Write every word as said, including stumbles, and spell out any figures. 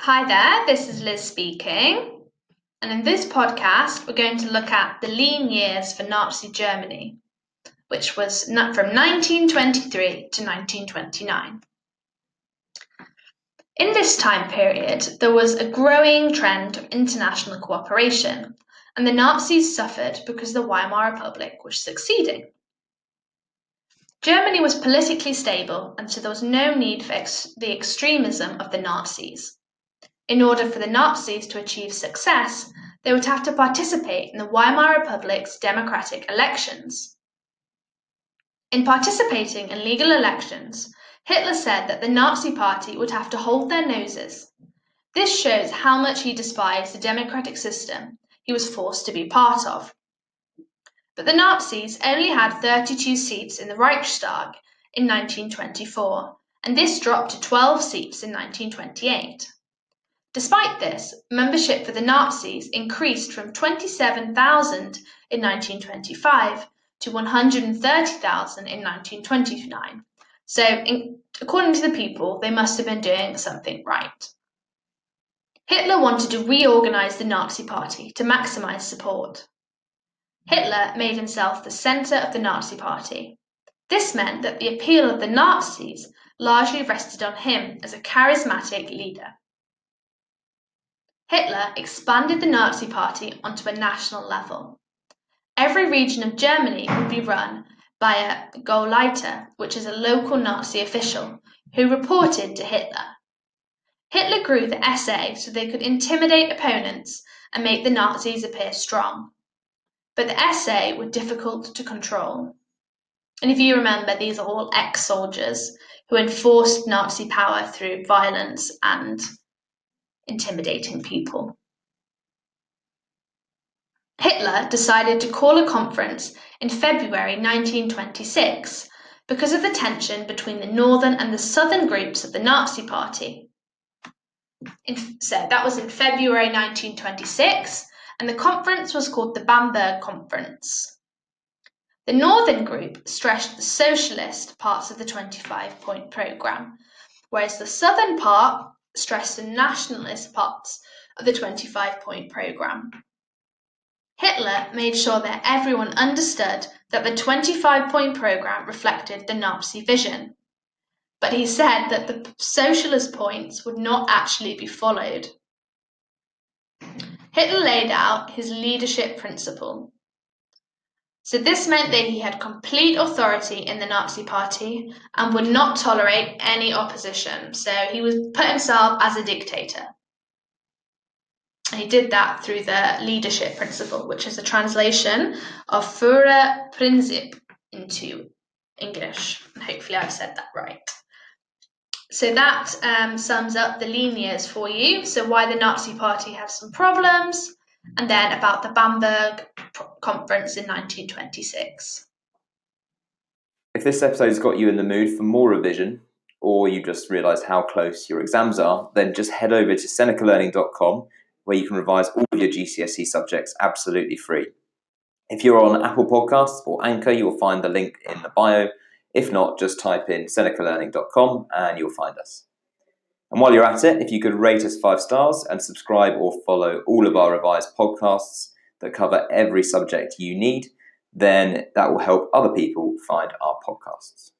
Hi there, this is Liz speaking, and in this podcast we're going to look at the lean years for Nazi Germany, which was from nineteen twenty-three to nineteen twenty-nine. In this time period, there was a growing trend of international cooperation, and the Nazis suffered because the Weimar Republic was succeeding. Germany was politically stable, and so there was no need for ex- the extremism of the Nazis. In order for the Nazis to achieve success, they would have to participate in the Weimar Republic's democratic elections. In participating in legal elections, Hitler said that the Nazi Party would have to hold their noses. This shows how much he despised the democratic system he was forced to be part of. But the Nazis only had thirty-two seats in the Reichstag in nineteen twenty-four, and this dropped to twelve seats in nineteen twenty-eight. Despite this, membership for the Nazis increased from twenty-seven thousand in nineteen twenty-five to one hundred thirty thousand in nineteen twenty-nine. So, in, according to the people, they must have been doing something right. Hitler wanted to reorganize the Nazi Party to maximize support. Hitler made himself the center of the Nazi Party. This meant that the appeal of the Nazis largely rested on him as a charismatic leader. Hitler expanded the Nazi Party onto a national level. Every region of Germany would be run by a Gauleiter, which is a local Nazi official, who reported to Hitler. Hitler grew the S A so they could intimidate opponents and make the Nazis appear strong. But the S A were difficult to control. And if you remember, these are all ex-soldiers who enforced Nazi power through violence and intimidating people. Hitler decided to call a conference in February nineteen twenty-six because of the tension between the northern and the southern groups of the Nazi Party. In, so that was in February nineteen twenty-six, and the conference was called the Bamberg Conference. The northern group stressed the socialist parts of the twenty-five point programme, whereas the southern part stressed the nationalist parts of the twenty-five point programme. Hitler made sure that everyone understood that the twenty-five point programme reflected the Nazi vision, but he said that the socialist points would not actually be followed. Hitler laid out his leadership principle. So this meant that he had complete authority in the Nazi Party and would not tolerate any opposition. So he was put himself as a dictator. And he did that through the leadership principle, which is a translation of Führerprinzip into English. Hopefully I've said that right. So that um, sums up the lean years for you. So why the Nazi Party had some problems, and then about the Bamberg Conference in nineteen twenty-six. If this episode's got you in the mood for more revision, or you just realised how close your exams are, then just head over to Seneca Learning dot com, where you can revise all of your G C S E subjects absolutely free. If you're on Apple Podcasts or Anchor, you'll find the link in the bio. If not, just type in Seneca Learning dot com and you'll find us. And while you're at it, if you could rate us five stars and subscribe or follow all of our revised podcasts that cover every subject you need, then that will help other people find our podcasts.